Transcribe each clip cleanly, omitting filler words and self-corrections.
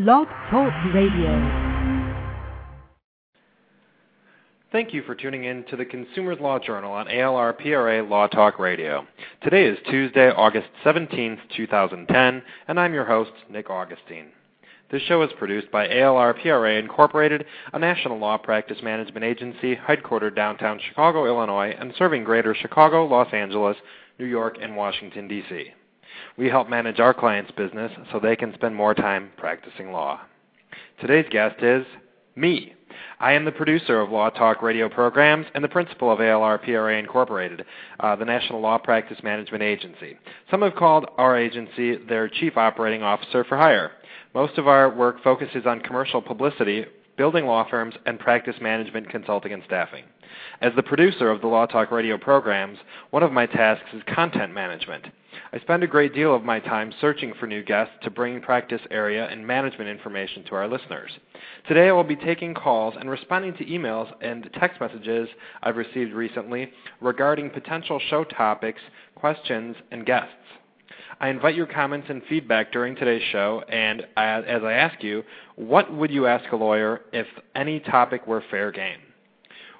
Law Talk Radio. Thank you for tuning in to the Consumers Law Journal on ALR PRA Law Talk Radio. Today is Tuesday, August 17th, 2010, and I'm your host, Nick Augustine. This show is produced by ALR PRA Incorporated, a national law practice management agency headquartered downtown Chicago, Illinois, and serving greater Chicago, Los Angeles, New York, and Washington, D.C. We help manage our clients' business so they can spend more time practicing law. Today's guest is me. I am the producer of Law Talk Radio programs and the principal of ALR PRA Incorporated, the National Law Practice Management Agency. Some have called our agency their chief operating officer for hire. Most of our work focuses on commercial publicity, building law firms, and practice management consulting and staffing. As the producer of the Law Talk Radio programs, one of my tasks is content management. I spend a great deal of my time searching for new guests to bring practice area and management information to our listeners. Today I will be taking calls and responding to emails and text messages I've received recently regarding potential show topics, questions, and guests. I invite your comments and feedback during today's show, and as I ask you, what would you ask a lawyer if any topic were fair game?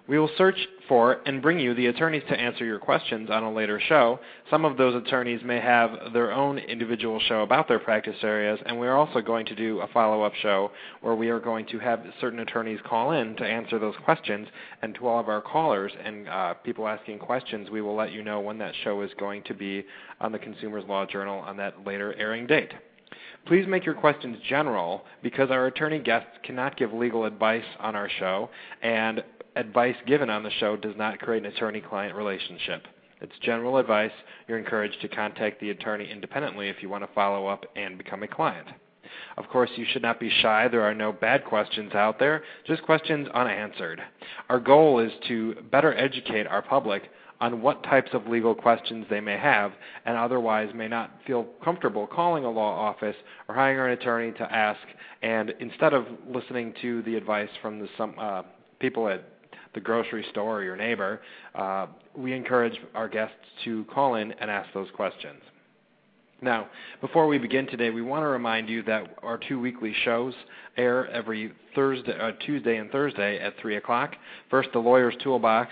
We will search for and bring you the attorneys to answer your questions on a later show. Some of those attorneys may have their own individual show about their practice areas, and we are also going to do a follow-up show where we are going to have certain attorneys call in to answer those questions. And to all of our callers and people asking questions, we will let you know when that show is going to be on the Consumers Law Journal on that later airing date. Please make your questions general because our attorney guests cannot give legal advice on our show, and advice given on the show does not create an attorney-client relationship. It's general advice. You're encouraged to contact the attorney independently if you want to follow up and become a client. Of course, you should not be shy. There are no bad questions out there, just questions unanswered. Our goal is to better educate our public on what types of legal questions they may have and otherwise may not feel comfortable calling a law office or hiring an attorney to ask, and instead of listening to the advice from some people at the grocery store or your neighbor, we encourage our guests to call in and ask those questions. Now, before we begin today, we want to remind you that our two weekly shows air every Tuesday and Thursday at 3 o'clock. First, the Lawyer's Toolbox.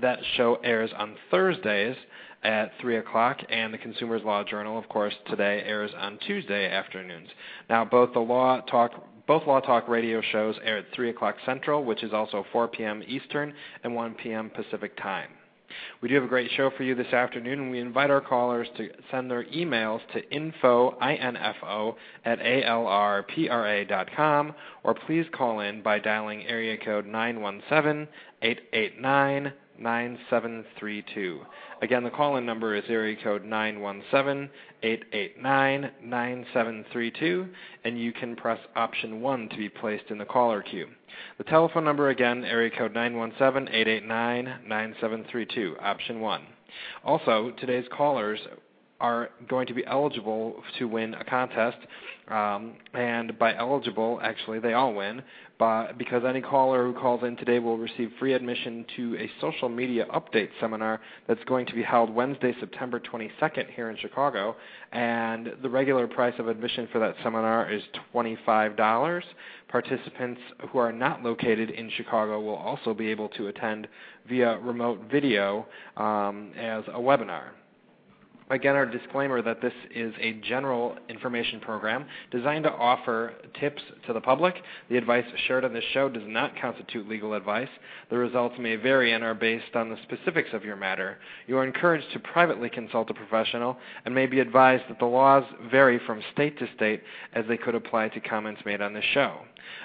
That show airs on Thursdays at 3 o'clock, and the Consumers Law Journal, of course, today airs on Tuesday afternoons. Now, both Law Talk radio shows air at 3 o'clock Central, which is also 4 p.m. Eastern and 1 p.m. Pacific Time. We do have a great show for you this afternoon, and we invite our callers to send their emails to info@alrpra.com, or please call in by dialing area code 917-889-9732. Again, the call-in number is area code 917-889-9732, and you can press option 1 to be placed in the caller queue. The telephone number, again, area code 917-889-9732, option 1. Also, today's callers are going to be eligible to win a contest, and by eligible, actually, they all win, because any caller who calls in today will receive free admission to a social media update seminar that's going to be held Wednesday, September 22nd here in Chicago, and the regular price of admission for that seminar is $25. Participants who are not located in Chicago will also be able to attend via remote video as a webinar. Again, our disclaimer that this is a general information program designed to offer tips to the public. The advice shared on this show does not constitute legal advice. The results may vary and are based on the specifics of your matter. You are encouraged to privately consult a professional and may be advised that the laws vary from state to state as they could apply to comments made on this show.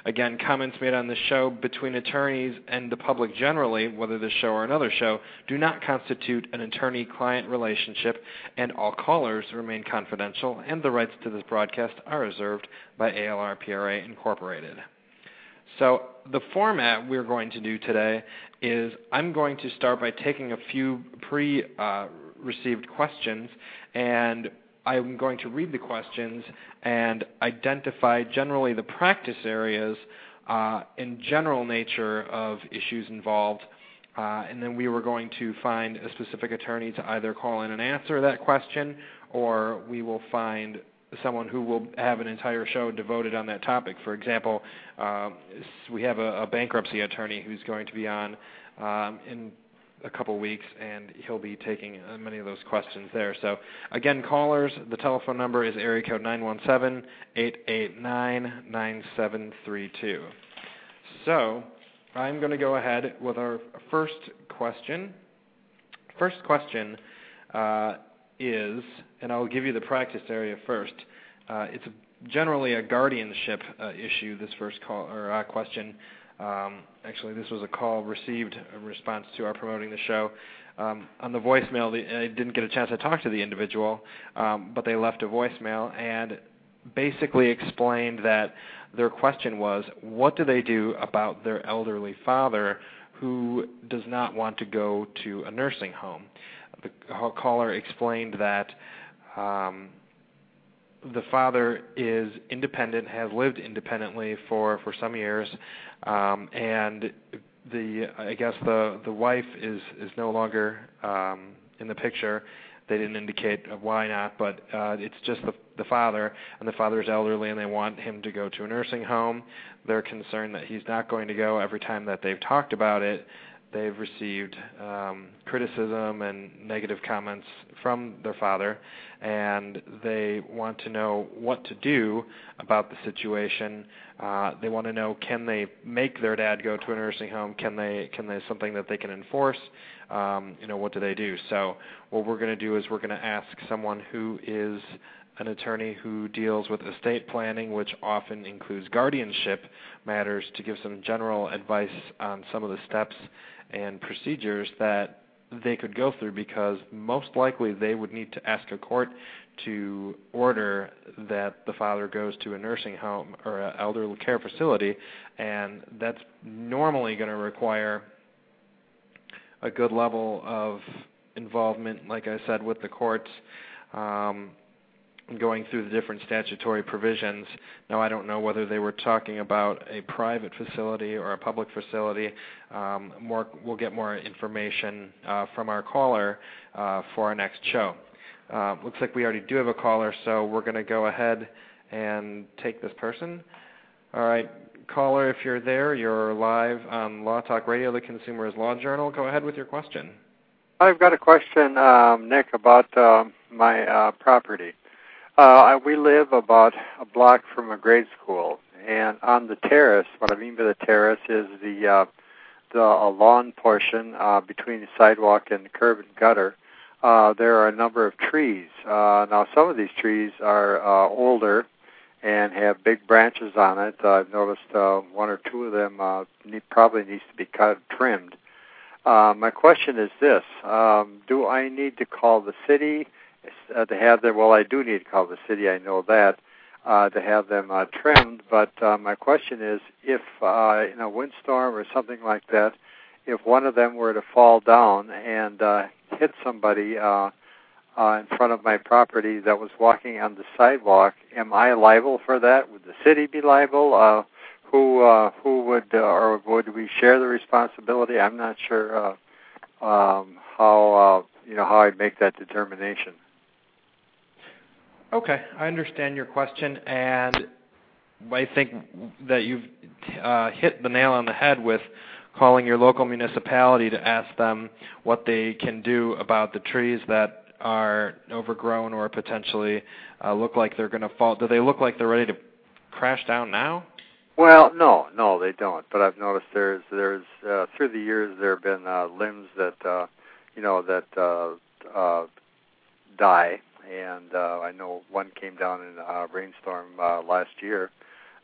Again, comments made on this show between attorneys and the public generally, whether this show or another show, do not constitute an attorney-client relationship, and all callers remain confidential, and the rights to this broadcast are reserved by ALR PRA Incorporated. So the format we're going to do today is I'm going to start by taking a few pre-received questions, and I'm going to read the questions and identify generally the practice areas and general nature of issues involved, and then we were going to find a specific attorney to either call in and answer that question, or we will find someone who will have an entire show devoted on that topic. For example, we have a bankruptcy attorney who's going to be on in a couple weeks, and he'll be taking many of those questions there. So, again, callers, the telephone number is area code 917-889-9732. So I'm going to go ahead with our first question. First question is, and I'll give you the practice area first. It's generally a guardianship issue, this first call or question. Actually, this was a call received in response to our promoting the show. On the voicemail, I didn't get a chance to talk to the individual, but they left a voicemail and basically explained that their question was, what do they do about their elderly father who does not want to go to a nursing home? The caller explained that the father is independent, has lived independently for some years, and I guess the wife is no longer in the picture. They didn't indicate why not, but it's just the father, and the father is elderly, and they want him to go to a nursing home. They're concerned that he's not going to go. Every time that they've talked about it, they've received criticism and negative comments from their father, and they want to know what to do about the situation. They want to know, can they make their dad go to a nursing home? Can they something that they can enforce? What do they do? So what we're going to do is we're going to ask someone who is an attorney who deals with estate planning, which often includes guardianship matters, to give some general advice on some of the steps and procedures that they could go through, because most likely they would need to ask a court to order that the father goes to a nursing home or an elderly care facility, and that's normally going to require a good level of involvement, like I said, with the courts, going through the different statutory provisions. Now, I don't know whether they were talking about a private facility or a public facility. We'll get more information from our caller for our next show. Looks like we already do have a caller, so we're going to go ahead and take this person. All right, caller, if you're there, you're live on Law Talk Radio, the Consumer's Law Journal. Go ahead with your question. I've got a question, Nick, about my property. We live about a block from a grade school, and on the terrace, what I mean by the terrace is the lawn portion between the sidewalk and the curb and gutter. There are a number of trees. Now, some of these trees are older and have big branches on it. I've noticed one or two of them probably needs to be cut and trimmed. My question is this. Do I need to call the city? I do need to call the city, I know that, to have them trimmed. But my question is, if in a windstorm or something like that, if one of them were to fall down and hit somebody in front of my property that was walking on the sidewalk, am I liable for that? Would the city be liable? Who would, or would we share the responsibility? I'm not sure how I'd make that determination. Okay, I understand your question, and I think that you've hit the nail on the head with calling your local municipality to ask them what they can do about the trees that are overgrown or potentially look like they're going to fall. Do they look like they're ready to crash down now? Well, no, they don't. But I've noticed there's through the years there have been limbs that die. And I know one came down in a rainstorm last year.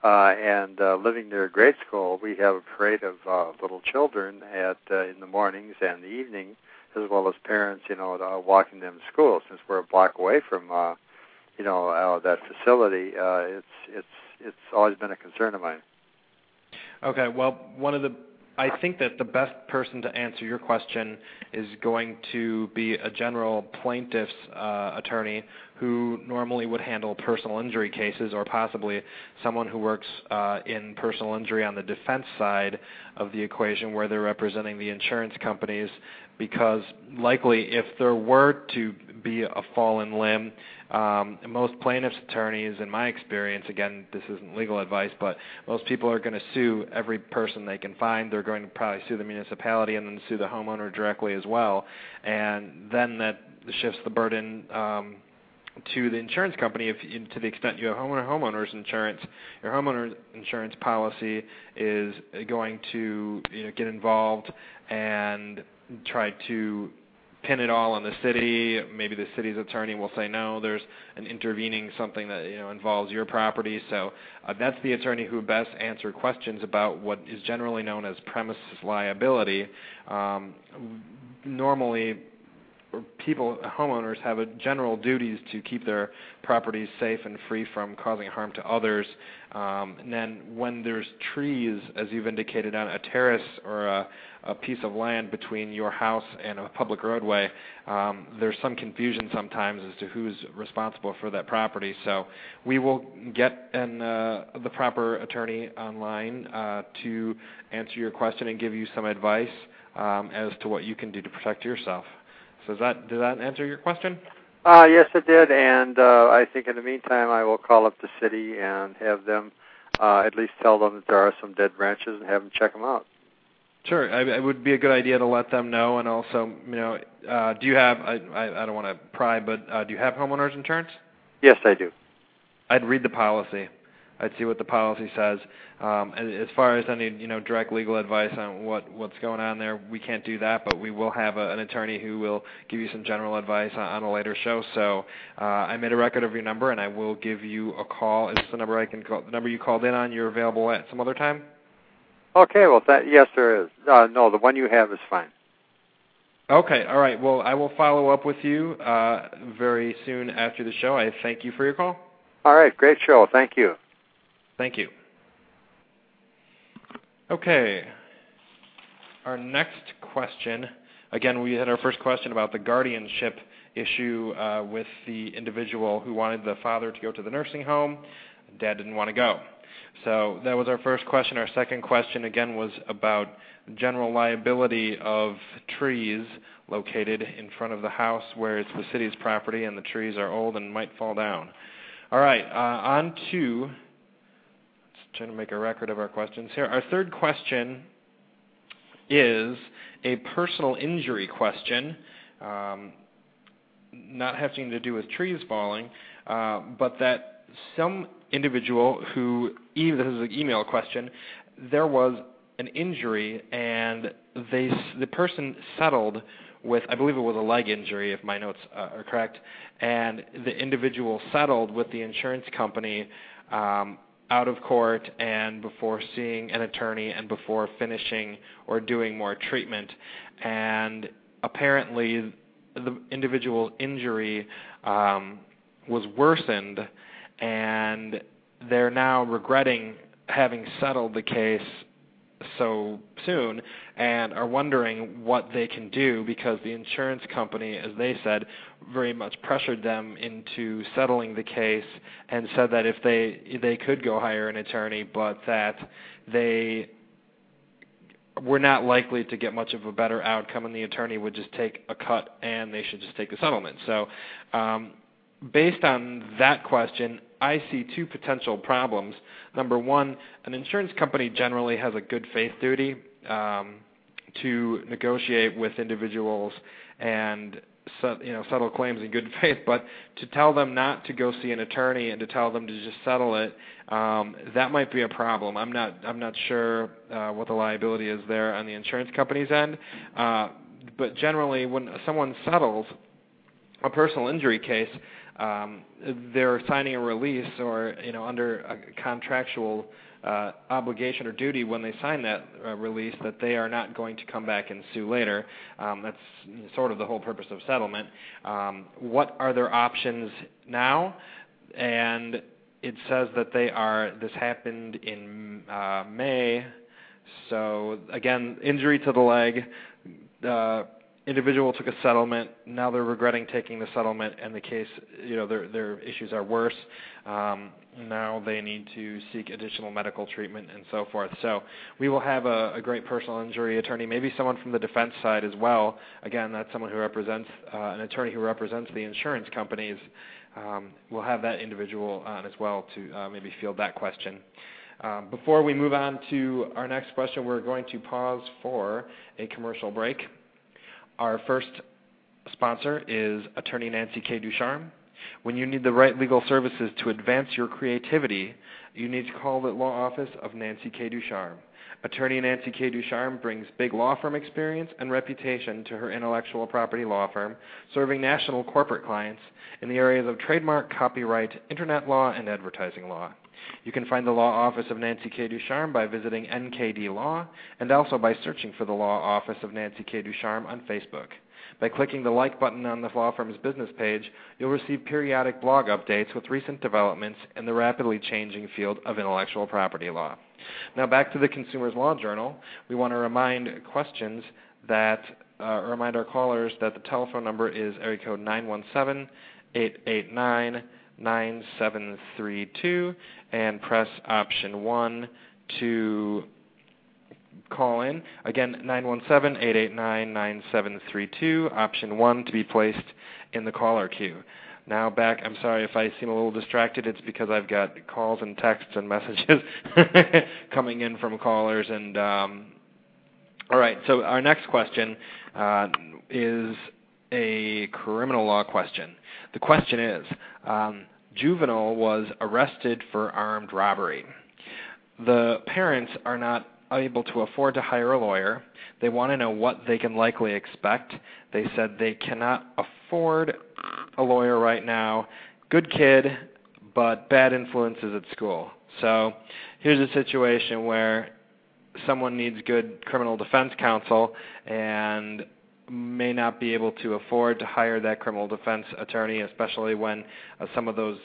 And living near a grade school, we have a parade of little children in the mornings and the evening, as well as parents, walking them to school. Since we're a block away from, that facility, it's always been a concern of mine. Okay. Well, I think that the best person to answer your question is going to be a general plaintiff's attorney who normally would handle personal injury cases, or possibly someone who works in personal injury on the defense side of the equation, where they're representing the insurance companies, because likely if there were to be a fallen limb, most plaintiffs' attorneys, in my experience, again, this isn't legal advice, but most people are going to sue every person they can find. They're going to probably sue the municipality and then sue the homeowner directly as well, and then that shifts the burden to the insurance company. If to the extent you have homeowner's insurance, your homeowner's insurance policy is going to get involved and try to pin it all on the city. Maybe the city's attorney will say, no, there's an intervening something that involves your property. So that's the attorney who best answers questions about what is generally known as premises liability. Normally, homeowners have a general duties to keep their properties safe and free from causing harm to others. And then when there's trees, as you've indicated, on a terrace or a piece of land between your house and a public roadway, there's some confusion sometimes as to who's responsible for that property. So we will get the proper attorney online to answer your question and give you some advice as to what you can do to protect yourself. Did that answer your question? Yes, it did, and I think in the meantime I will call up the city and have them at least tell them that there are some dead branches and have them check them out. Sure. It would be a good idea to let them know, and also, do you have, I don't want to pry, but do you have homeowners insurance? Yes, I do. I'd read the policy. I'd see what the policy says. As far as any direct legal advice on what's going on there, we can't do that, but we will have an attorney who will give you some general advice on a later show. So I made a record of your number, and I will give you a call. Is this the number I can call? The number you called in on, you're available at some other time? Okay, well, yes, there is. No, the one you have is fine. Okay, all right. Well, I will follow up with you very soon after the show. I thank you for your call. All right, great show. Thank you. Thank you. Okay. Our next question, again, we had our first question about the guardianship issue with the individual who wanted the father to go to the nursing home. Dad didn't want to go. So that was our first question. Our second question, again, was about general liability of trees located in front of the house where it's the city's property and the trees are old and might fall down. All right, on to... trying to make a record of our questions here. Our third question is a personal injury question, not having to do with trees falling, but that some individual who, even this is an email question, there was an injury and the person settled with, I believe it was a leg injury, if my notes are correct, and the individual settled with the insurance company out of court and before seeing an attorney and before finishing or doing more treatment. And apparently the individual's injury was worsened, and they're now regretting having settled the case so soon and are wondering what they can do, because the insurance company, as they said, very much pressured them into settling the case and said that if they could go hire an attorney, but that they were not likely to get much of a better outcome and the attorney would just take a cut and they should just take the settlement. So based on that question, I see two potential problems. Number one, an insurance company generally has a good faith duty to negotiate with individuals and settle claims in good faith, but to tell them not to go see an attorney and to tell them to just settle it, that might be a problem. I'm not sure what the liability is there on the insurance company's end, but generally when someone settles a personal injury case, they're signing a release or under a contractual obligation or duty when they sign that release that they are not going to come back and sue later. That's sort of the whole purpose of settlement. What are their options now? And it says that they are, this happened in May, so again, injury to the leg, individual took a settlement. Now they're regretting taking the settlement, and the case, you know, their issues are worse. Now they need to seek additional medical treatment and so forth. So we will have a great personal injury attorney, maybe someone from the defense side as well. Again, that's someone who represents an attorney who represents the insurance companies. We'll have that individual on as well to maybe field that question. Before we move on to our next question, we're going to pause for a commercial break. Our first sponsor is attorney Nancy K. Ducharme. When you need the right legal services to advance your creativity, you need to call the law office of Nancy K. Ducharme. Attorney Nancy K. Ducharme brings big law firm experience and reputation to her intellectual property law firm, serving national corporate clients in the areas of trademark, copyright, internet law, and advertising law. You can find the law office of Nancy K. Ducharme by visiting NKD Law and also by searching for the law office of Nancy K. Ducharme on Facebook. By clicking the like button on the law firm's business page, you'll receive periodic blog updates with recent developments in the rapidly changing field of intellectual property law. Now back to the Consumer's Law Journal. We want to remind our callers that the telephone number is area code 917-889-9732 and press option 1 to call in. Again, 917-889-9732, option 1 to be placed in the caller queue. Now back, I'm sorry if I seem a little distracted, it's because I've got calls and texts and messages coming in from callers. And all right, so our next question is a criminal law question. The question is, juvenile was arrested for armed robbery. The parents are not able to afford to hire a lawyer. They want to know what they can likely expect. They said they cannot afford a lawyer right now. Good kid, but bad influences at school. So here's a situation where someone needs good criminal defense counsel and may not be able to afford to hire that criminal defense attorney, especially when some of those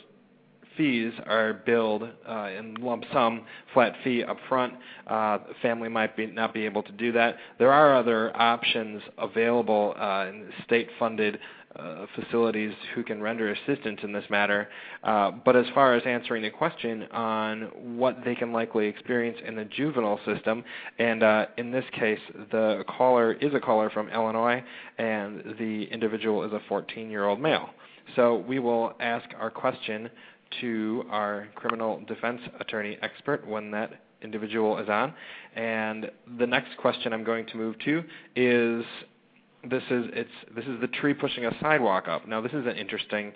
fees are billed in lump sum, flat fee up front. Family might not be able to do that. There are other options available in state-funded facilities who can render assistance in this matter. But as far as answering the question on what they can likely experience in the juvenile system, and in this case, the caller is a caller from Illinois, and the individual is a 14-year-old male. So we will ask our question to our criminal defense attorney expert when that individual is on. And the next question I'm going to move to is this is the tree pushing a sidewalk up. Now this is an interesting,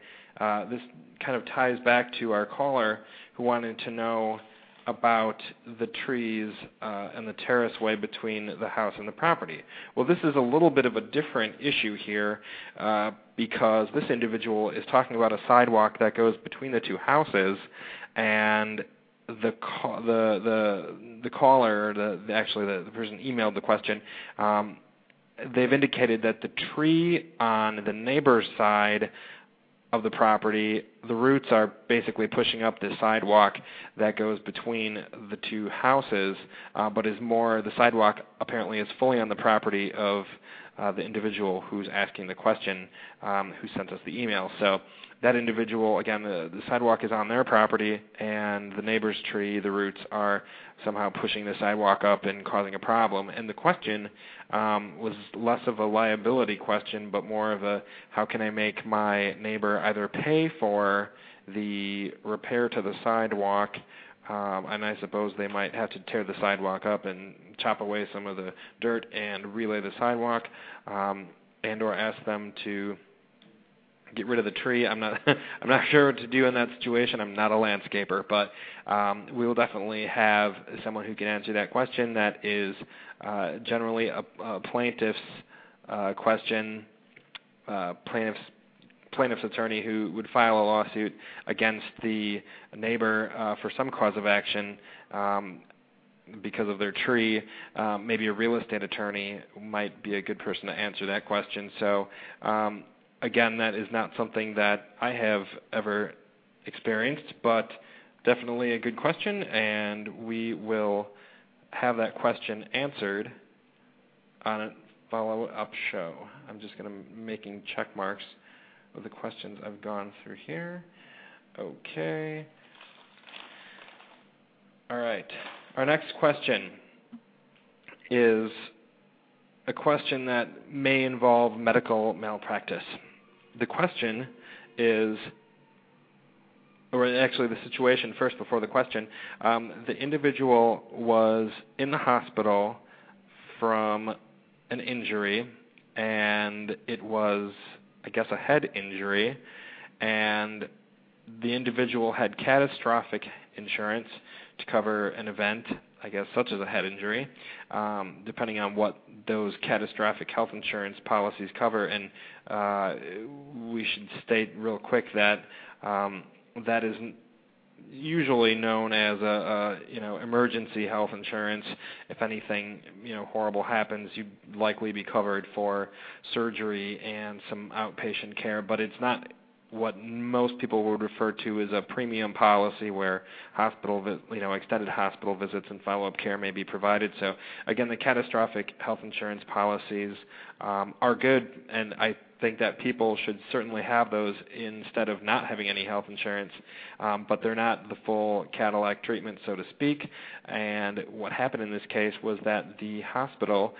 this kind of ties back to our caller who wanted to know about the trees and the terraceway between the house and the property. Well, this is a little bit of a different issue here because this individual is talking about a sidewalk that goes between the two houses, and the caller, actually the person emailed the question. They've indicated that the tree on the neighbor's side of the property, the roots are basically pushing up this sidewalk that goes between the two houses, but is more, the sidewalk apparently is fully on the property of the individual who's asking the question, who sent us the email. So that individual, again, the sidewalk is on their property, and the neighbor's tree, the roots are somehow pushing the sidewalk up and causing a problem. And the question was less of a liability question, but more of a how can I make my neighbor either pay for the repair to the sidewalk, and I suppose they might have to tear the sidewalk up and chop away some of the dirt and relay the sidewalk, and or ask them to get rid of the tree. I'm not sure what to do in that situation. I'm not a landscaper, but we will definitely have someone who can answer that question. That is generally a plaintiff's question. Plaintiff's attorney who would file a lawsuit against the neighbor for some cause of action because of their tree. Maybe a real estate attorney might be a good person to answer that question. So again, that is not something that I have ever experienced, but definitely a good question, and we will have that question answered on follow-up show. I'm just going to making check marks of the questions I've gone through here. Okay. All right. Our next question is a question that may involve medical malpractice. The question is, or actually the situation first before the question, the individual was in the hospital from an injury, and it was, I guess, a head injury, and the individual had catastrophic insurance to cover an event, I guess, such as a head injury, depending on what those catastrophic health insurance policies cover. And we should state real quick that that is usually known as a emergency health insurance. If anything, horrible happens, you'd likely be covered for surgery and some outpatient care, but it's not what most people would refer to as a premium policy where hospital, extended hospital visits and follow-up care may be provided. So, again, the catastrophic health insurance policies are good, and I think that people should certainly have those instead of not having any health insurance, but they're not the full Cadillac treatment, so to speak. And what happened in this case was that the hospital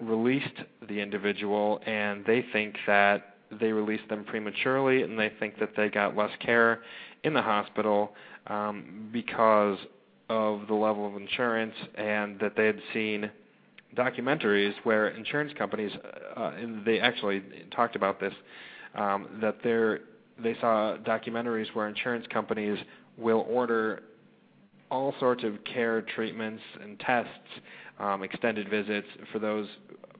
released the individual, and they think that they released them prematurely, and they think that they got less care in the hospital because of the level of insurance, and that they had seen documentaries where insurance companies, and they actually talked about this, that they saw documentaries where insurance companies will order all sorts of care treatments and tests, extended visits for those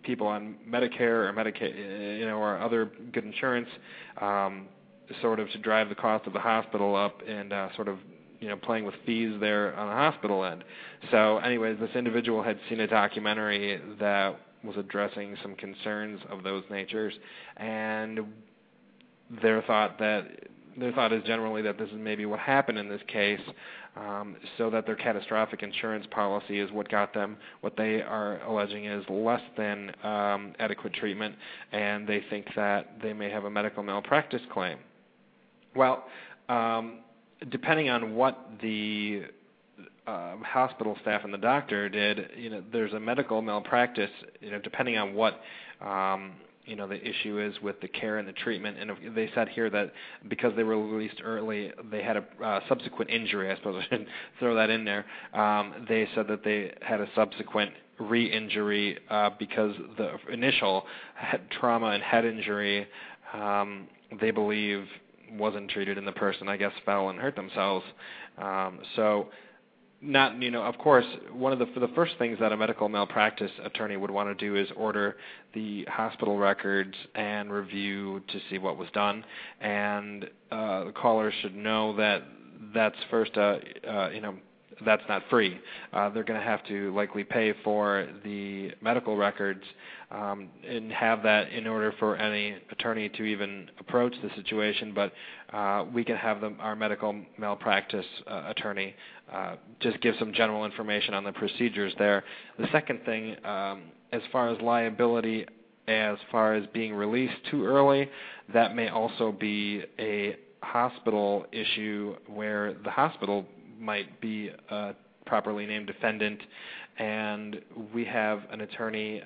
people on Medicare or Medicaid, or other good insurance, sort of to drive the cost of the hospital up and sort of, playing with fees there on the hospital end. So anyways, this individual had seen a documentary that was addressing some concerns of those natures, and their thought is generally that this is maybe what happened in this case, so that their catastrophic insurance policy is what got them what they are alleging is less than adequate treatment, and they think that they may have a medical malpractice claim. Well, depending on what the hospital staff and the doctor did, there's a medical malpractice, depending on what the issue is with the care and the treatment. And they said here that because they were released early, they had a subsequent injury. I suppose I shouldn't throw that in there. They said that they had a subsequent re-injury because the initial trauma and head injury, they believe, wasn't treated, and the person, I guess, fell and hurt themselves. Not, of course, one of the first things that a medical malpractice attorney would want to do is order the hospital records and review to see what was done. And the caller should know that that's first, that's not free. They're going to have to likely pay for the medical records and have that in order for any attorney to even approach the situation. But we can have our medical malpractice attorney just give some general information on the procedures there. The second thing, as far as liability, as far as being released too early, that may also be a hospital issue where the hospital might be a properly named defendant, and we have an attorney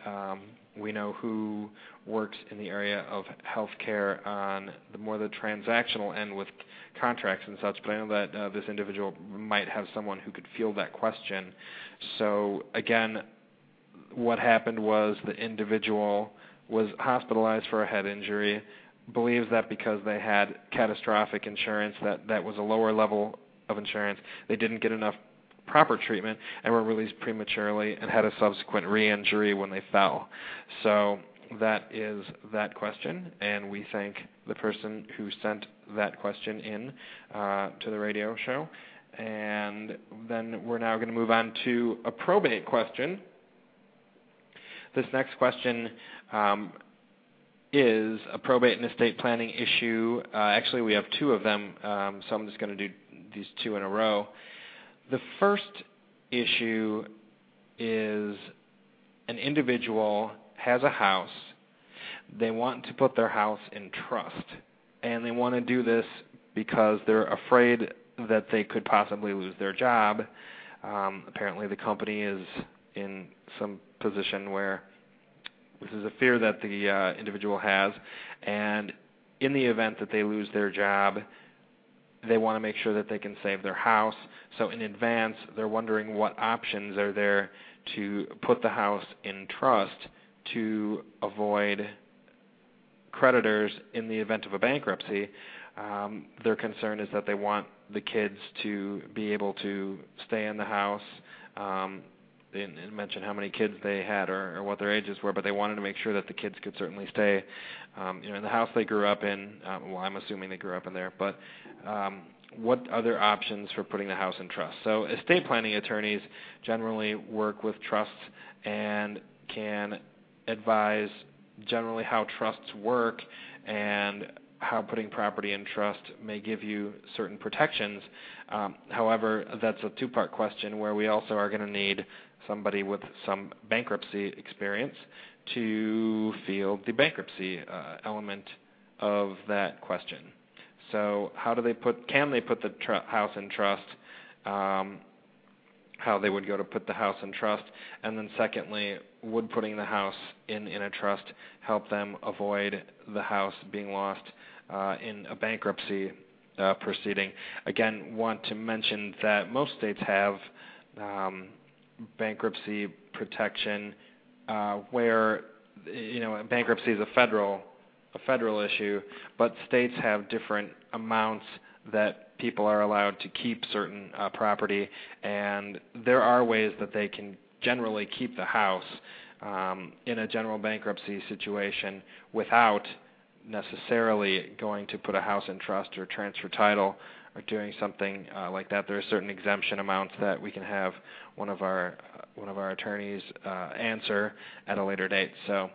we know who works in the area of healthcare on the transactional end with contracts and such, but I know that this individual might have someone who could field that question. So again, what happened was the individual was hospitalized for a head injury, believes that because they had catastrophic insurance, that was a lower level of insurance, they didn't get enough proper treatment and were released prematurely and had a subsequent re-injury when they fell. So that is that question, and we thank the person who sent that question in to the radio show. And then we're now going to move on to a probate question. This next question is a probate and estate planning issue. Actually, we have two of them, so I'm just going to do these two in a row. The first issue is an individual has a house. They want to put their house in trust, and they want to do this because they're afraid that they could possibly lose their job. Apparently the company is in some position where this is a fear that the individual has, and in the event that they lose their job, they want to make sure that they can save their house. So in advance, they're wondering what options are there to put the house in trust to avoid creditors in the event of a bankruptcy. Their concern is that they want the kids to be able to stay in the house. They didn't mention how many kids they had or what their ages were, but they wanted to make sure that the kids could certainly stay in the house they grew up in. Well, I'm assuming they grew up in there, but what other options for putting the house in trust? So estate planning attorneys generally work with trusts and can advise generally how trusts work and how putting property in trust may give you certain protections. However, that's a two-part question where we also are going to need somebody with some bankruptcy experience to field the bankruptcy element of that question. So how do they can they put the house in trust, how they would go to put the house in trust, and then secondly, would putting the house in a trust help them avoid the house being lost in a bankruptcy proceeding? Again, want to mention that most states have bankruptcy protection where, bankruptcy is a federal issue, but states have different amounts that people are allowed to keep certain property, and there are ways that they can generally keep the house in a general bankruptcy situation without necessarily going to put a house in trust or transfer title or doing something like that. There are certain exemption amounts that we can have one of our attorneys answer at a later date. So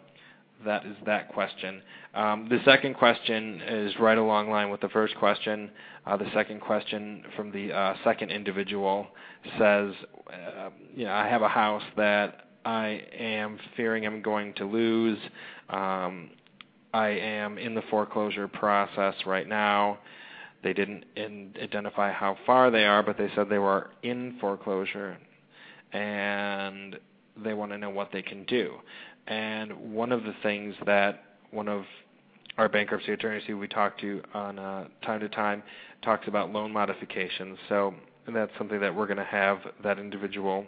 that is that question. The second question is right along line with the first question. The second question from the second individual says, I have a house that I am fearing I'm going to lose. I am in the foreclosure process right now. They didn't identify how far they are, but they said they were in foreclosure, and they want to know what they can do. And one of the things that one of our bankruptcy attorneys who we talk to on time to time talks about loan modifications. So that's something that we're going to have that individual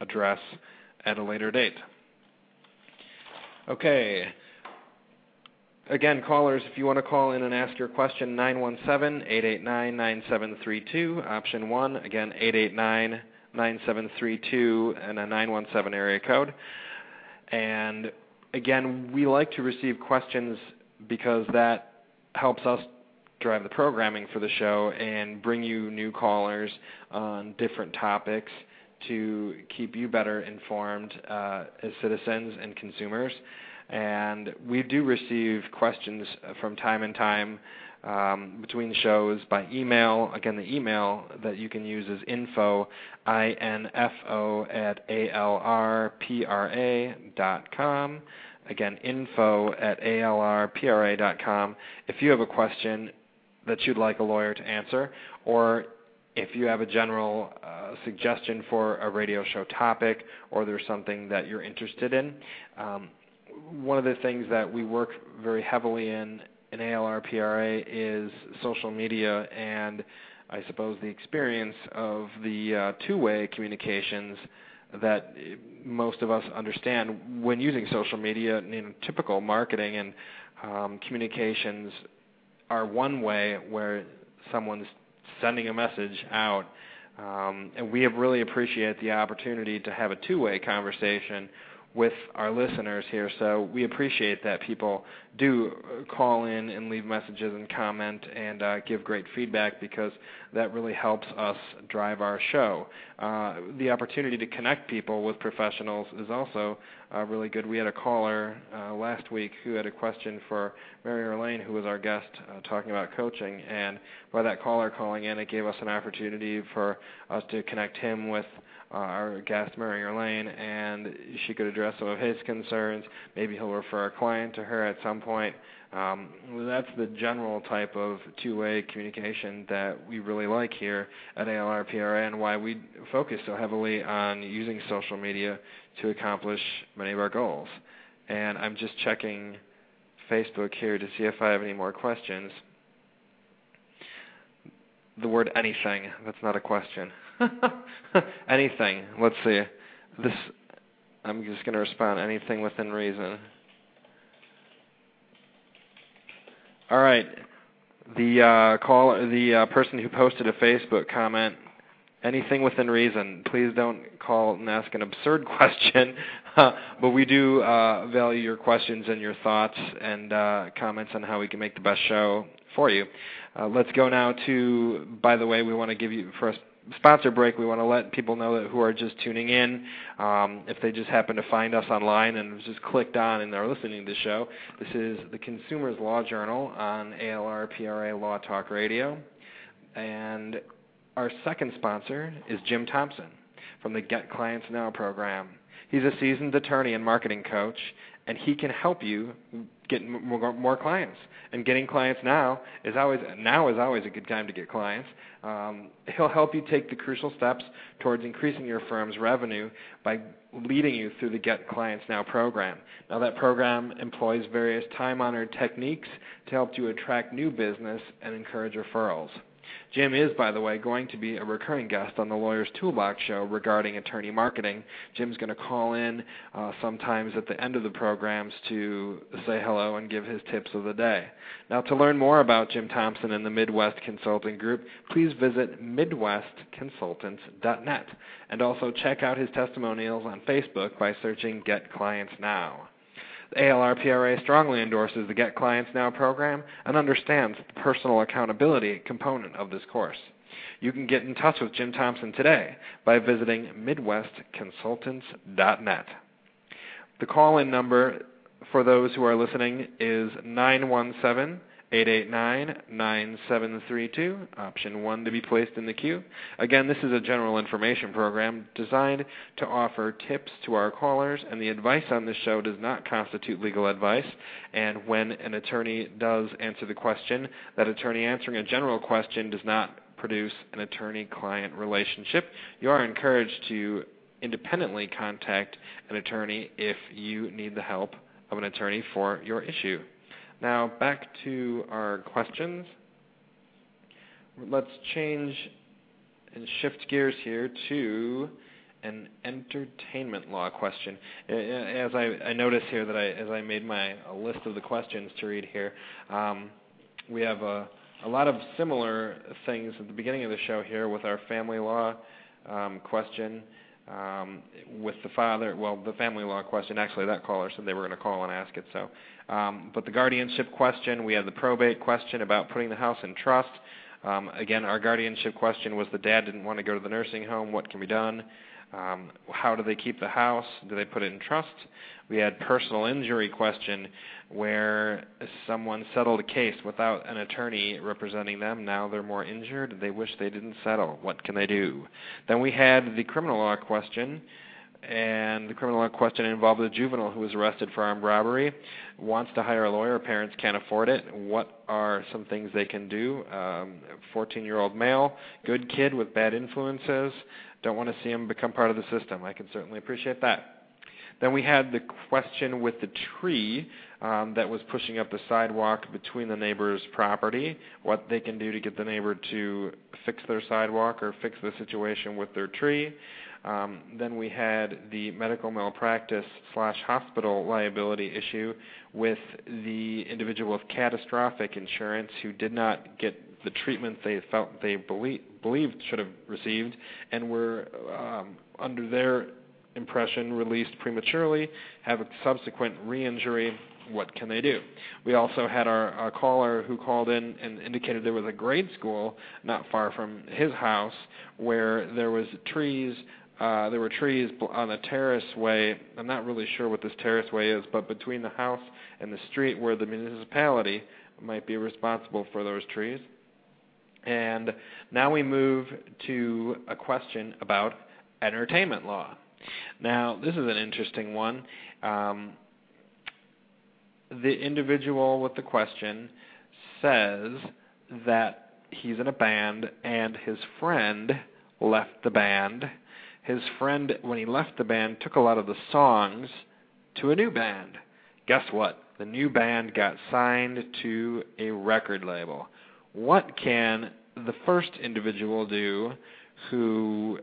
address at a later date. Okay. Again, callers, if you want to call in and ask your question, 917-889-9732, option 1. Again, 889-9732 and a 917 area code. And again, we like to receive questions because that helps us drive the programming for the show and bring you new callers on different topics to keep you better informed as citizens and consumers. And we do receive questions from time to time between shows by email. Again, the email that you can use is info@alrpra.com. Again, info@alrpra.com. If you have a question that you'd like a lawyer to answer, or if you have a general suggestion for a radio show topic, or there's something that you're interested in, one of the things that we work very heavily in ALR PRA is social media, and I suppose the experience of the two-way communications that most of us understand when using social media. Typical marketing and communications are one way where someone's sending a message out, and we have really appreciate the opportunity to have a two-way conversation with our listeners here. So we appreciate that people do call in and leave messages and comment and give great feedback, because that really helps us drive our show. The opportunity to connect people with professionals is also really good. We had a caller last week who had a question for Mary Erlain, who was our guest, talking about coaching, and by that caller calling in, it gave us an opportunity for us to connect him with our guest, Mary Erlain, and she could address address some of his concerns. Maybe he'll refer a client to her at some point. That's the general type of two-way communication that we really like here at ALR PRA, and why we focus so heavily on using social media to accomplish many of our goals. And I'm just checking Facebook here to see if I have any more questions. The word anything, that's not a question. Anything, let's see. This, I'm just going to respond, anything within reason. All right, the person who posted a Facebook comment, anything within reason. Please don't call and ask an absurd question, but we do value your questions and your thoughts and comments on how we can make the best show for you. Let's go now to, by the way, we want to give you, for a sponsor break, we want to let people know that who are just tuning in, if they just happen to find us online and just clicked on and are listening to the show, this is the Consumers Law Journal on ALR PRA Law Talk Radio. And our second sponsor is Jim Thompson from the Get Clients Now program. He's a seasoned attorney and marketing coach, and he can help you get more clients. And getting clients now is always a good time to get clients. He'll help you take the crucial steps towards increasing your firm's revenue by leading you through the Get Clients Now program. Now, that program employs various time-honored techniques to help you attract new business and encourage referrals. Jim is, by the way, going to be a recurring guest on the Lawyer's Toolbox show regarding attorney marketing. Jim's going to call in sometimes at the end of the programs to say hello and give his tips of the day. Now, to learn more about Jim Thompson and the Midwest Consulting Group, please visit MidwestConsultants.net and also check out his testimonials on Facebook by searching Get Clients Now. The ALR PRA strongly endorses the Get Clients Now program and understands the personal accountability component of this course. You can get in touch with Jim Thompson today by visiting MidwestConsultants.net. The call-in number for those who are listening is 917-889-9732, option 1 to be placed in the queue. Again, this is a general information program designed to offer tips to our callers, and the advice on this show does not constitute legal advice. And when an attorney does answer the question, that attorney answering a general question does not produce an attorney-client relationship. You are encouraged to independently contact an attorney if you need the help of an attorney for your issue. Now, back to our questions. Let's change and shift gears here to an entertainment law question. As I notice here that as I made my list of the questions to read here, we have a lot of similar things at the beginning of the show here with our family law question. With the father, well, the family law question, actually that caller said they were going to call and ask it, so. But the guardianship question, we had the probate question about putting the house in trust. Again, our guardianship question was the dad didn't want to go to the nursing home, what can be done? How do they keep the house? Do they put it in trust? We had personal injury question where someone settled a case without an attorney representing them. Now they're more injured. They wish they didn't settle. What can they do? Then we had the criminal law question, and the criminal law question involved a juvenile who was arrested for armed robbery, wants to hire a lawyer. Parents can't afford it. What are some things they can do? 14-year-old male, good kid with bad influences. Don't want to see him become part of the system. I can certainly appreciate that. Then we had the question with the tree that was pushing up the sidewalk between the neighbor's property, what they can do to get the neighbor to fix their sidewalk or fix the situation with their tree. Then we had the medical malpractice / hospital liability issue with the individual with catastrophic insurance who did not get the treatment they felt they believed should have received and were, under their impression, released prematurely, have a subsequent re-injury. What can they do? We also had our caller who called in and indicated there was a grade school not far from his house where there was trees. There were trees on a terraceway. I'm not really sure what this terraceway is, but between the house and the street where the municipality might be responsible for those trees. And now we move to a question about entertainment law. Now, this is an interesting one. The individual with the question says that he's in a band and his friend left the band. His friend, when he left the band, took a lot of the songs to a new band. Guess what? The new band got signed to a record label. What can the first individual do who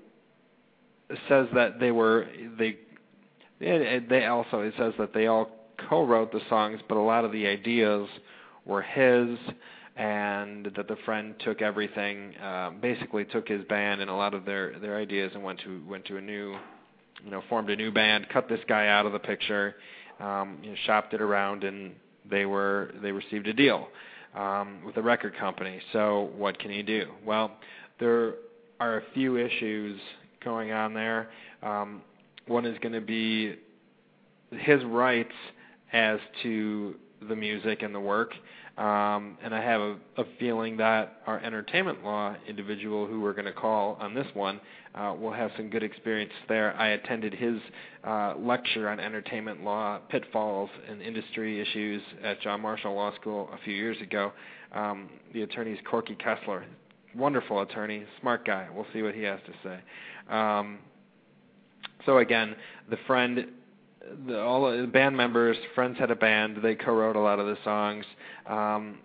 says that it says that they all co-wrote the songs, but a lot of the ideas were his, and that the friend took everything, basically took his band and a lot of their ideas and went to a new, formed a new band, cut this guy out of the picture, shopped it around, and they received a deal with a record company. So what can he do? Well, there are a few issues going on there. One is going to be his rights as to the music and the work. And I have a feeling that our entertainment law individual who we're going to call on this one will have some good experience there. I attended his lecture on entertainment law pitfalls and industry issues at John Marshall Law School a few years ago. The attorney is Corky Kessler. Wonderful attorney, smart guy. We'll see what he has to say. So again, all the band members, friends had a band. They co-wrote a lot of the songs, and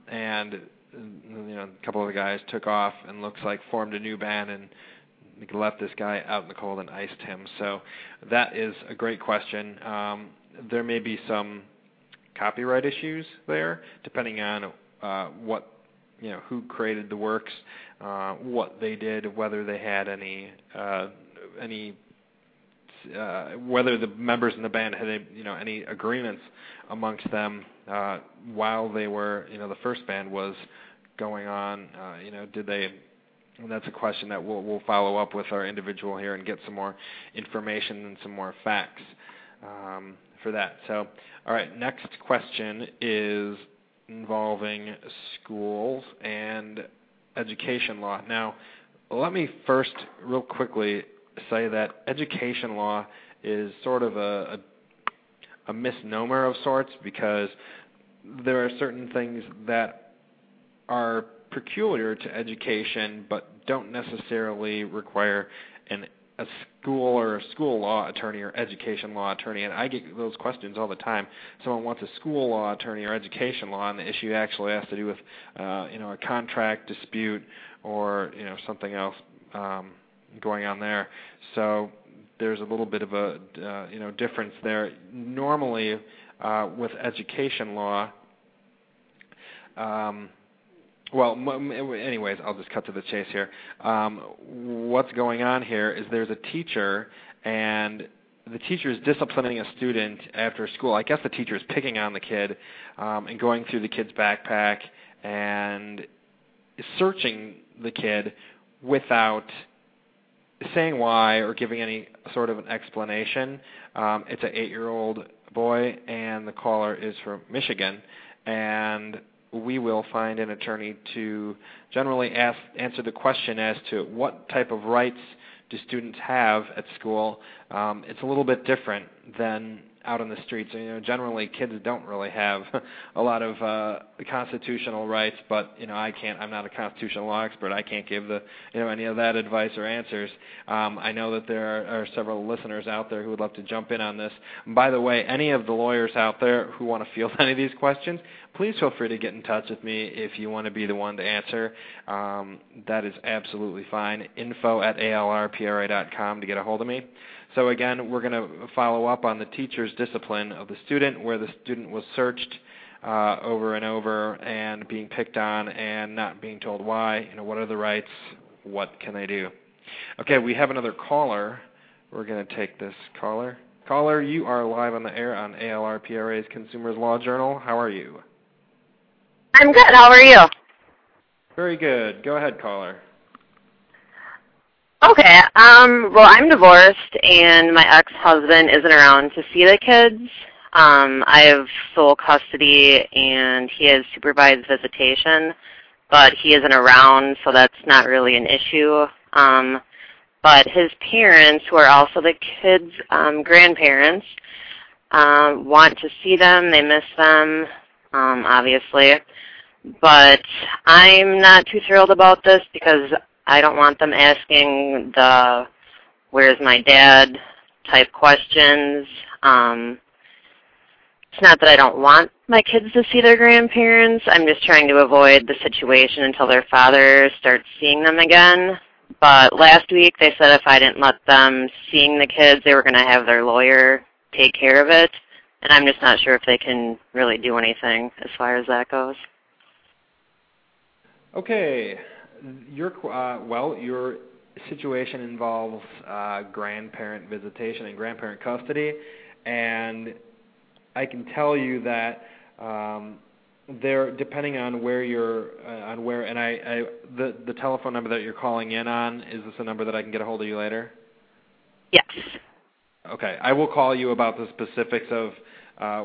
a couple of the guys took off and looks like formed a new band and left this guy out in the cold and iced him. So that is a great question. There may be some copyright issues there, depending on what who created the works, what they did, whether they had any. Whether the members in the band had any agreements amongst them while they were the first band was going on. Did they? And that's a question that we'll follow up with our individual here and get some more information and some more facts for that. So, all right, next question is involving schools and education law. Now, let me first real quickly say that education law is sort of a misnomer of sorts, because there are certain things that are peculiar to education but don't necessarily require a school or a school law attorney or education law attorney. And I get those questions all the time. Someone wants a school law attorney or education law, and the issue actually has to do with a contract dispute or something else going on there. So there's a little bit of a difference there. Normally, with education law, anyways, I'll just cut to the chase here. What's going on here is there's a teacher, and the teacher is disciplining a student after school. I guess the teacher is picking on the kid and going through the kid's backpack and searching the kid without saying why or giving any sort of an explanation. It's an 8-year-old boy, and the caller is from Michigan, and we will find an attorney to generally answer the question as to what type of rights do students have at school. It's a little bit different than out on the streets. Generally, kids don't really have a lot of constitutional rights, but I'm not a constitutional law expert. I can't give any of that advice or answers. I know that there are several listeners out there who would love to jump in on this. And by the way, any of the lawyers out there who want to field any of these questions, please feel free to get in touch with me if you want to be the one to answer. That is absolutely fine. info@alrpra.com to get a hold of me. So again, we're going to follow up on the teacher's discipline of the student, where the student was searched over and over and being picked on and not being told why. What are the rights? What can they do? Okay, we have another caller. We're going to take this caller. Caller, you are live on the air on ALR PRA's Consumers Law Journal. How are you? I'm good. How are you? Very good. Go ahead, caller. Okay, well, I'm divorced, and my ex-husband isn't around to see the kids. I have sole custody, and he has supervised visitation, but he isn't around, so that's not really an issue. But his parents, who are also the kids' grandparents, want to see them. They miss them, obviously. But I'm not too thrilled about this because I don't want them asking the "Where's my dad?" type questions. It's not that I don't want my kids to see their grandparents. I'm just trying to avoid the situation until their father starts seeing them again. But last week they said if I didn't let them seeing the kids, they were going to have their lawyer take care of it. And I'm just not sure if they can really do anything as far as that goes. Okay. Your situation involves grandparent visitation and grandparent custody. And I can tell you that there, depending on where you're, and the telephone number that you're calling in on, is this a number that I can get a hold of you later? Yes. Okay, I will call you about the specifics of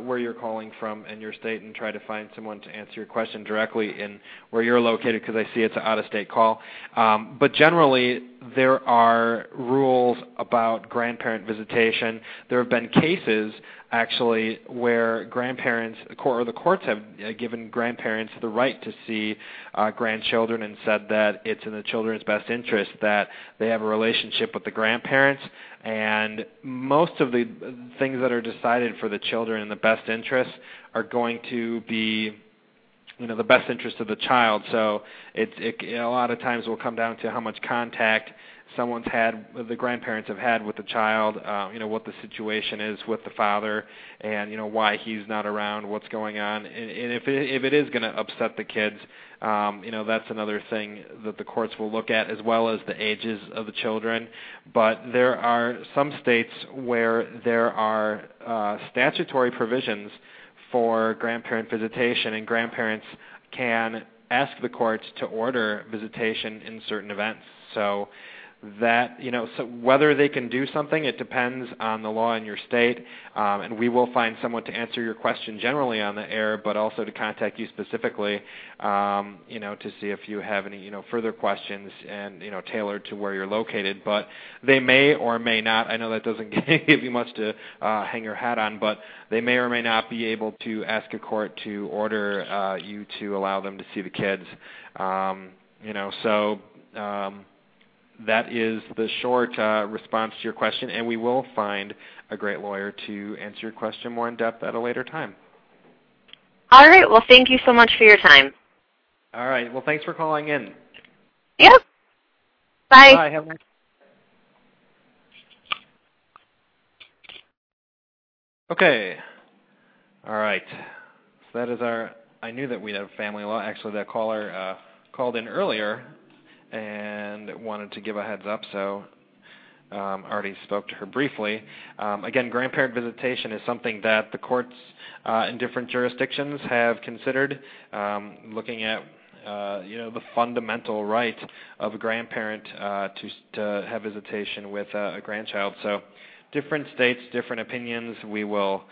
where you're calling from and your state, and try to find someone to answer your question directly in where you're located, because I see it's an out-of-state call. But generally, there are rules about grandparent visitation. There have been cases, actually, where grandparents, or the courts have given grandparents the right to see grandchildren and said that it's in the children's best interest that they have a relationship with the grandparents. And most of the things that are decided for the children in the best interest are going to be, you know, the best interest of the child. So it a lot of times will come down to how much contact someone's had, the grandparents have had with the child, what the situation is with the father, and, why he's not around, what's going on. And if it is going to upset the kids, that's another thing that the courts will look at, as well as the ages of the children. But there are some states where there are statutory provisions for grandparent visitation, and grandparents can ask the courts to order visitation in certain events. So that, so whether they can do something, it depends on the law in your state, and we will find someone to answer your question generally on the air, but also to contact you specifically, to see if you have any, further questions and, tailored to where you're located. But they may or may not, I know that doesn't give you much to hang your hat on, but they may or may not be able to ask a court to order you to allow them to see the kids, that is the short response to your question, and we will find a great lawyer to answer your question more in depth at a later time. All right. Well, thank you so much for your time. All right. Well, thanks for calling in. Yep. Bye. Bye. Have a nice day. Okay. All right. So that is our – I knew that we'd have family law. Actually, that caller called in earlier and wanted to give a heads up, so already spoke to her briefly. Again, grandparent visitation is something that the courts in different jurisdictions have considered, looking at the fundamental right of a grandparent to have visitation with a grandchild. So different states, different opinions. We will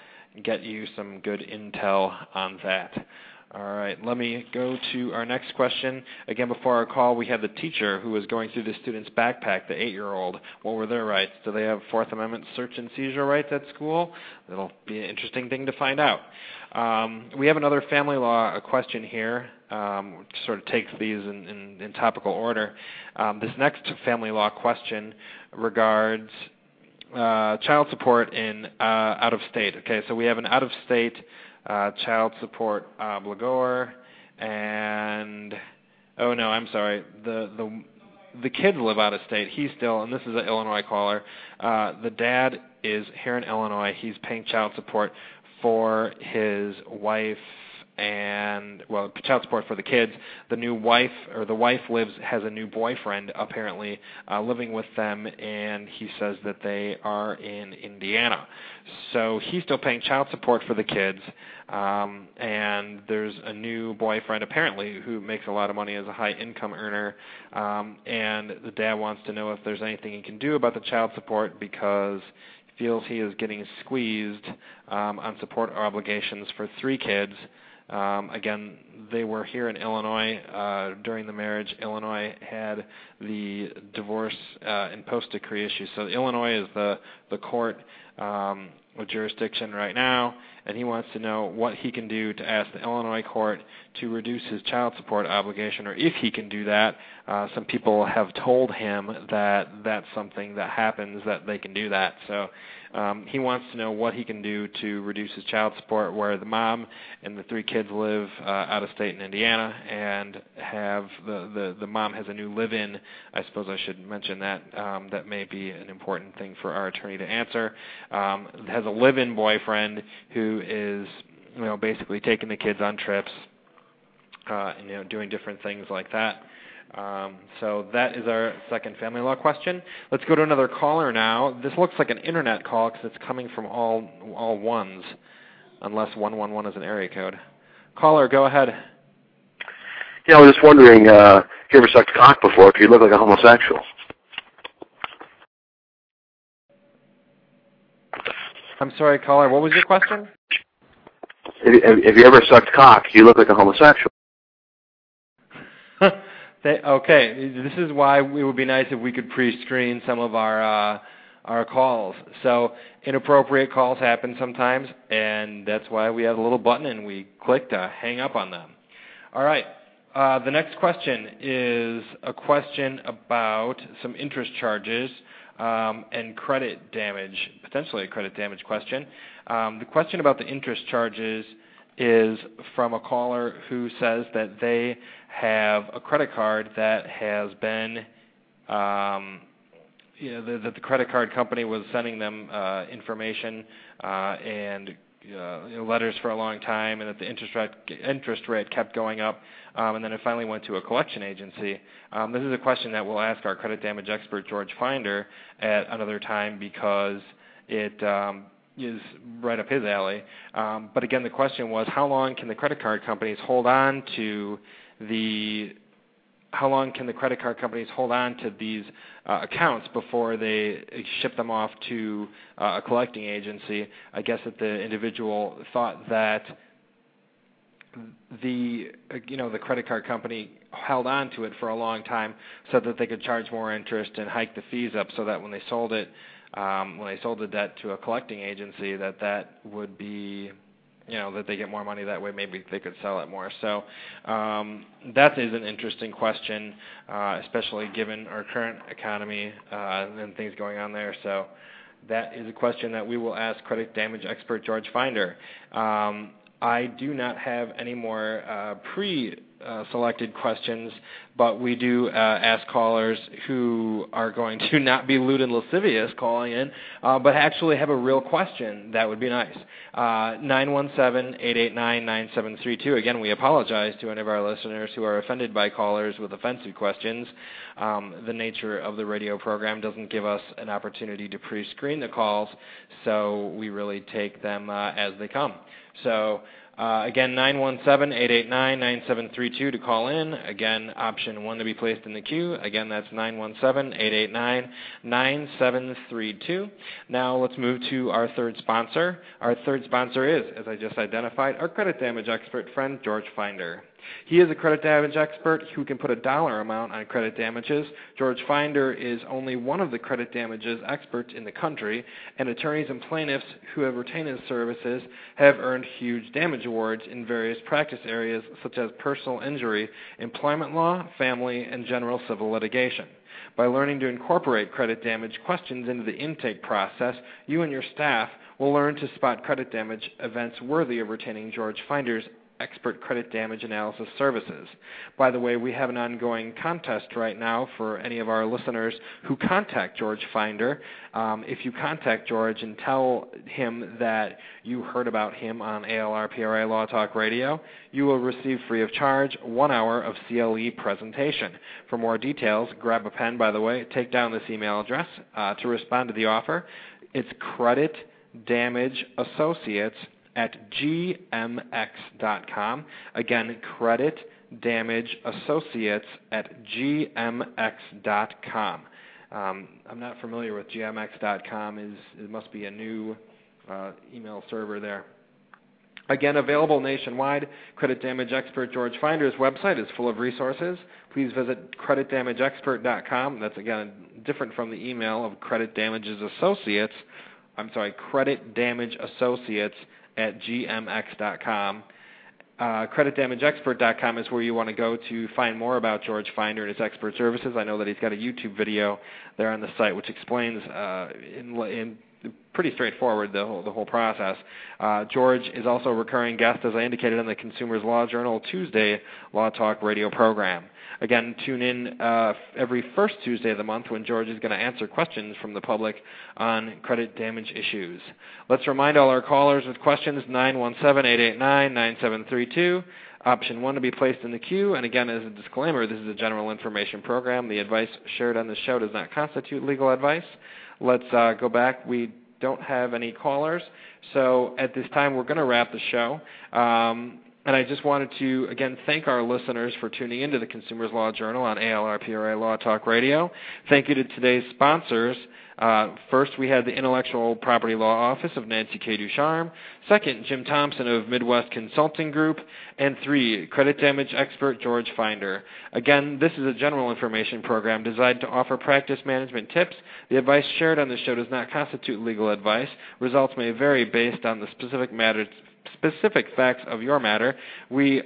get you some good intel on that. All right, let me go to our next question. Again, before our call, we had the teacher who was going through the student's backpack, the 8-year-old. What were their rights? Do they have Fourth Amendment search and seizure rights at school? That'll be an interesting thing to find out. We have another family law question here. Sort of takes these in topical order. This next family law question regards child support in out-of-state. Okay, so we have an out-of-state child support obligor, and the kids live out of state. He's still, and this is an Illinois caller, the dad is here in Illinois. He's paying child support for his wife, and child support for the kids. The new wife, or the wife has a new boyfriend apparently living with them, and he says that they are in Indiana. So he's still paying child support for the kids, and there's a new boyfriend apparently who makes a lot of money as a high income earner, and the dad wants to know if there's anything he can do about the child support because he feels he is getting squeezed on support obligations for 3 kids. Again, they were here in Illinois during the marriage. Illinois had the divorce and post-decree issue. So Illinois is the court with jurisdiction right now, and he wants to know what he can do to ask the Illinois court to reduce his child support obligation, or if he can do that. Some people have told him that that's something that happens, that they can do that. So he wants to know what he can do to reduce his child support, where the mom and the three kids live out of state in Indiana, and have the mom has a new live-in. I suppose I should mention that. That may be an important thing for our attorney to answer. Has a live-in boyfriend who is, basically taking the kids on trips, and, doing different things like that. So that is our second family law question. Let's go to another caller now. This looks like an internet call because it's coming from all ones, unless 111 is an area code. Caller, go ahead. Yeah, I was just wondering, if you ever sucked cock before, if you look like a homosexual. I'm sorry, caller, what was your question? If you ever sucked cock, you look like a homosexual. Okay, this is why it would be nice if we could pre-screen some of our calls. So inappropriate calls happen sometimes, and that's why we have a little button and we click to hang up on them. All right, the next question is a question about some interest charges and credit damage, potentially a credit damage question. The question about the interest charges is from a caller who says that they have a credit card that has been, that the credit card company was sending them information and letters for a long time, and that the interest rate kept going up, and then it finally went to a collection agency. This is a question that we'll ask our credit damage expert, George Finder, at another time, because it is right up his alley. But again, the question was, how long can the credit card companies hold on to these accounts before they ship them off to a collecting agency? I guess that the individual thought that the credit card company held on to it for a long time so that they could charge more interest and hike the fees up, so that when they sold it, when they sold the debt to a collecting agency, that would be, that they get more money that way. Maybe they could sell it more. So that is an interesting question, especially given our current economy and things going on there. So that is a question that we will ask credit damage expert George Finder. I do not have any more pre-selected questions, but we do ask callers who are going to not be lewd and lascivious calling in, but actually have a real question. That would be nice. 917-889-9732. Again, we apologize to any of our listeners who are offended by callers with offensive questions. The nature of the radio program doesn't give us an opportunity to pre-screen the calls, so we really take them as they come. So, again, 917-889-9732 to call in. Again, option 1 to be placed in the queue. Again, that's 917-889-9732. Now let's move to our third sponsor. Our third sponsor is, as I just identified, our credit damage expert friend, George Finder. He is a credit damage expert who can put a dollar amount on credit damages. George Finder is only one of the credit damages experts in the country, and attorneys and plaintiffs who have retained his services have earned huge damage awards in various practice areas such as personal injury, employment law, family, and general civil litigation. By learning to incorporate credit damage questions into the intake process, you and your staff will learn to spot credit damage events worthy of retaining George Finder's expert credit damage analysis services. By the way, we have an ongoing contest right now for any of our listeners who contact George Finder. If you contact George and tell him that you heard about him on ALR PRA Law Talk Radio, you will receive free of charge 1 hour of CLE presentation. For more details, grab a pen, by the way, take down this email address to respond to the offer. It's Credit Damage Associates at gmx.com. Again, Credit Damage Associates at gmx.com. I'm not familiar with gmx.com. It must be a new email server there. Again, available nationwide. Credit Damage Expert George Finder's website is full of resources. Please visit CreditDamageExpert.com. That's, again, different from the email of Credit Damage Associates at gmx.com. CreditDamageExpert.com is where you want to go to find more about George Finder and his expert services. I know that he's got a YouTube video there on the site which explains in pretty straightforward the whole process. George is also a recurring guest, as I indicated, on the Consumers Law Journal Tuesday Law Talk Radio program. Again, tune in every first Tuesday of the month when George is going to answer questions from the public on credit damage issues. Let's remind all our callers with questions, 917-889-9732, option 1 to be placed in the queue. And again, as a disclaimer, this is a general information program. The advice shared on the show does not constitute legal advice. Let's go back. We don't have any callers, so at this time we're going to wrap the show. And I just wanted to, again, thank our listeners for tuning into the Consumers Law Journal on ALR PRA Law Talk Radio. Thank you to today's sponsors. First, we had the Intellectual Property Law Office of Nancy K. Ducharme. Second, Jim Thompson of Midwest Consulting Group. And 3, Credit Damage Expert George Finder. Again, this is a general information program designed to offer practice management tips. The advice shared on this show does not constitute legal advice. Results may vary based on the specific facts of your matter. We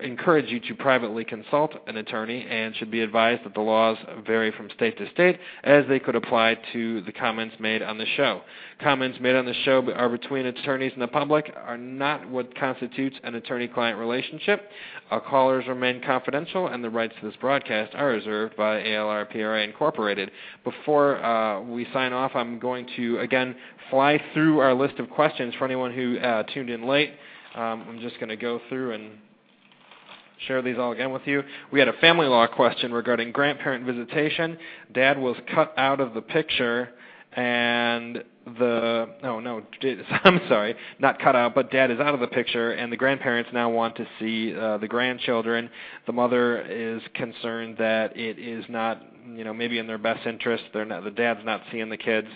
encourage you to privately consult an attorney and should be advised that the laws vary from state to state as they could apply to the comments made on the show. Comments made on the show are between attorneys and the public are not what constitutes an attorney-client relationship. Our callers remain confidential and the rights to this broadcast are reserved by ALR PRA Incorporated. Before we sign off, I'm going to, again, fly through our list of questions for anyone who tuned in late. I'm just going to go through and share these all again with you. We had a family law question regarding grandparent visitation. Dad was cut out of the picture and Dad is out of the picture, and the grandparents now want to see the grandchildren. The mother is concerned that it is not, maybe in their best interest. The dad's not seeing the kids.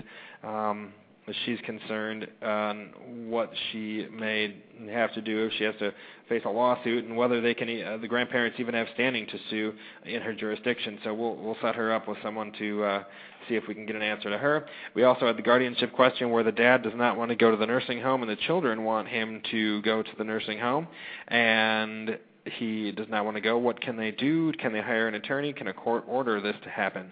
She's concerned on what she may have to do if she has to face a lawsuit and whether they can, the grandparents even have standing to sue in her jurisdiction. So we'll set her up with someone to see if we can get an answer to her. We also had the guardianship question where the dad does not want to go to the nursing home and the children want him to go to the nursing home, and he does not want to go. What can they do? Can they hire an attorney? Can a court order this to happen?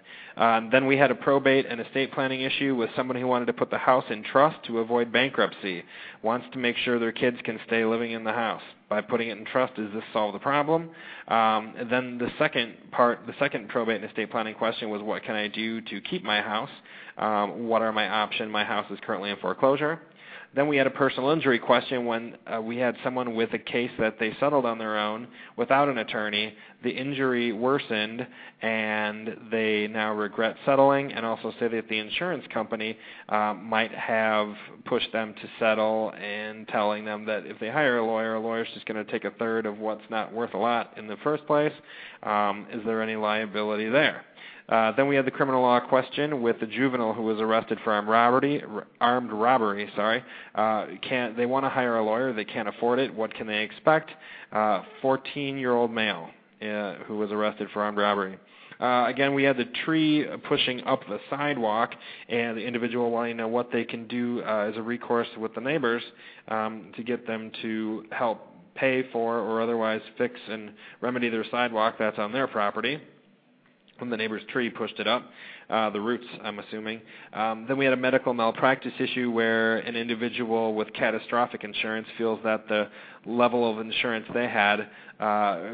Then we had a probate and estate planning issue with someone who wanted to put the house in trust to avoid bankruptcy, wants to make sure their kids can stay living in the house. By putting it in trust, does this solve the problem? And then the second probate and estate planning question was, what can I do to keep my house? What are my options? My house is currently in foreclosure. Then we had a personal injury question when we had someone with a case that they settled on their own without an attorney. The injury worsened, and they now regret settling and also say that the insurance company might have pushed them to settle and telling them that if they hire a lawyer's just going to take a third of what's not worth a lot in the first place. Is there any liability there? Then we had the criminal law question with the juvenile who was arrested for armed robbery. They want to hire a lawyer. They can't afford it. What can they expect? 14-year-old male who was arrested for armed robbery. Again, we had the tree pushing up the sidewalk, and the individual wanting to know what they can do as a recourse with the neighbors to get them to help pay for or otherwise fix and remedy their sidewalk that's on their property. When the neighbor's tree pushed it up, the roots, I'm assuming. Then we had a medical malpractice issue where an individual with catastrophic insurance feels that the level of insurance they had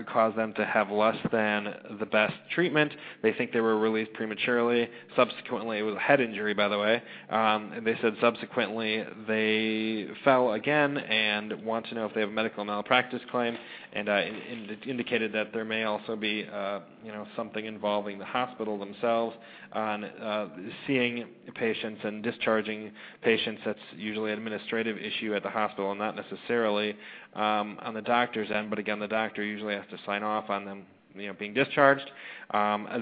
caused them to have less than the best treatment. They think they were released prematurely. Subsequently, it was a head injury, by the way. And they said subsequently they fell again and want to know if they have a medical malpractice claim, and indicated that there may also be something involving the hospital themselves on seeing patients and discharging patients. That's usually an administrative issue at the hospital and not necessarily on the doctor's end, but again, the doctor usually has to sign off on them being discharged.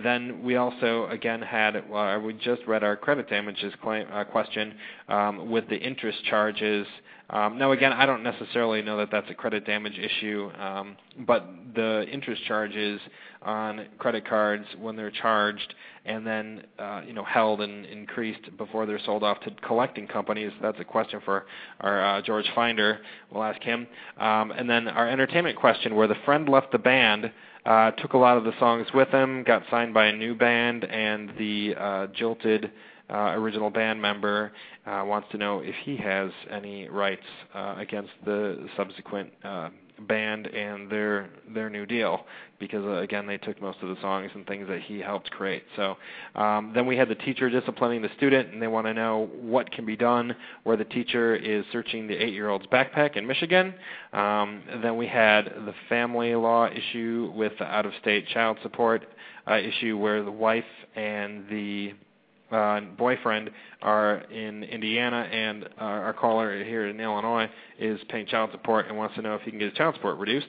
Then we also, again, had we just read our credit damages claim, question with the interest charges. Now, again, I don't necessarily know that that's a credit damage issue, but the interest charges on credit cards when they're charged and then held and increased before they're sold off to collecting companies, that's a question for our George Finder. We'll ask him. And then our entertainment question, where the friend left the band, took a lot of the songs with him, got signed by a new band, and the jilted original band member wants to know if he has any rights against the subsequent band and their new deal, because again, they took most of the songs and things that he helped create. So then we had the teacher disciplining the student, and they want to know what can be done where the teacher is searching the 8-year-old's backpack in Michigan. Then we had the family law issue with the out-of-state child support issue, where the wife and the boyfriend are in Indiana, and our caller here in Illinois is paying child support and wants to know if he can get his child support reduced.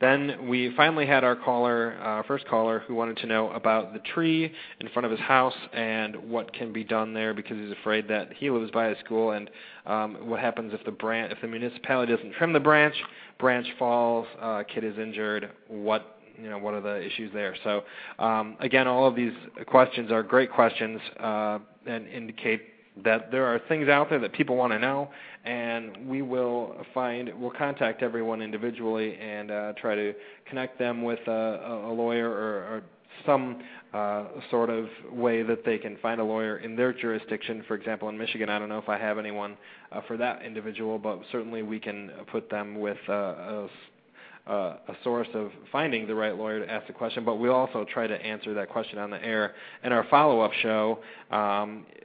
Then we finally had our caller, first caller, who wanted to know about the tree in front of his house and what can be done there, because he's afraid that he lives by a school, and what happens if the municipality doesn't trim the branch falls, kid is injured, what are the issues there? So, again, all of these questions are great questions and indicate that there are things out there that people want to know, and we'll contact everyone individually and try to connect them with a lawyer or some sort of way that they can find a lawyer in their jurisdiction. For example, in Michigan, I don't know if I have anyone for that individual, but certainly we can put them with a source of finding the right lawyer to ask the question, but we'll also try to answer that question on the air in our follow-up show,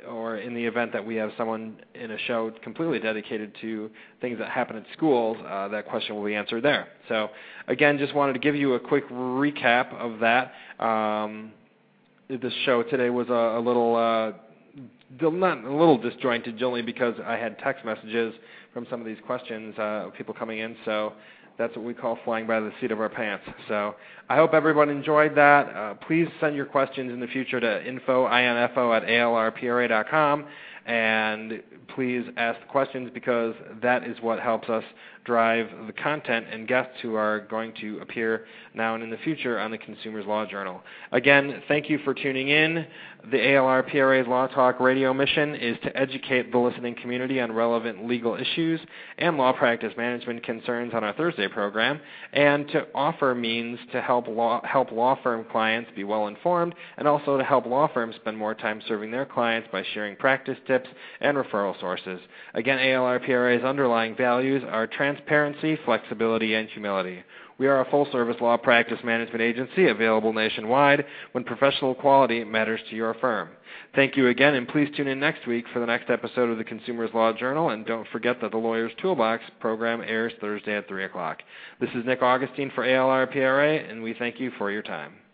or in the event that we have someone in a show completely dedicated to things that happen at schools, that question will be answered there. So, again, just wanted to give you a quick recap of that. This show today was a little... not a little disjointed, only because I had text messages from some of these questions, people coming in, so that's what we call flying by the seat of our pants. So I hope everyone enjoyed that. Please send your questions in the future to info@alrpra.com, and please ask the questions, because that is what helps us drive the content and guests who are going to appear now and in the future on the Consumers Law Journal. Again, thank you for tuning in. The ALR PRA's Law Talk Radio mission is to educate the listening community on relevant legal issues and law practice management concerns on our Thursday program, and to offer means to help law firm clients be well-informed, and also to help law firms spend more time serving their clients by sharing practice tips and referral sources. Again, ALR PRA's underlying values are transparency, flexibility, and humility. We are a full-service law practice management agency available nationwide when professional quality matters to your firm. Thank you again, and please tune in next week for the next episode of the Consumers Law Journal, and don't forget that the Lawyer's Toolbox program airs Thursday at 3:00. This is Nick Augustine for ALR PRA, and we thank you for your time.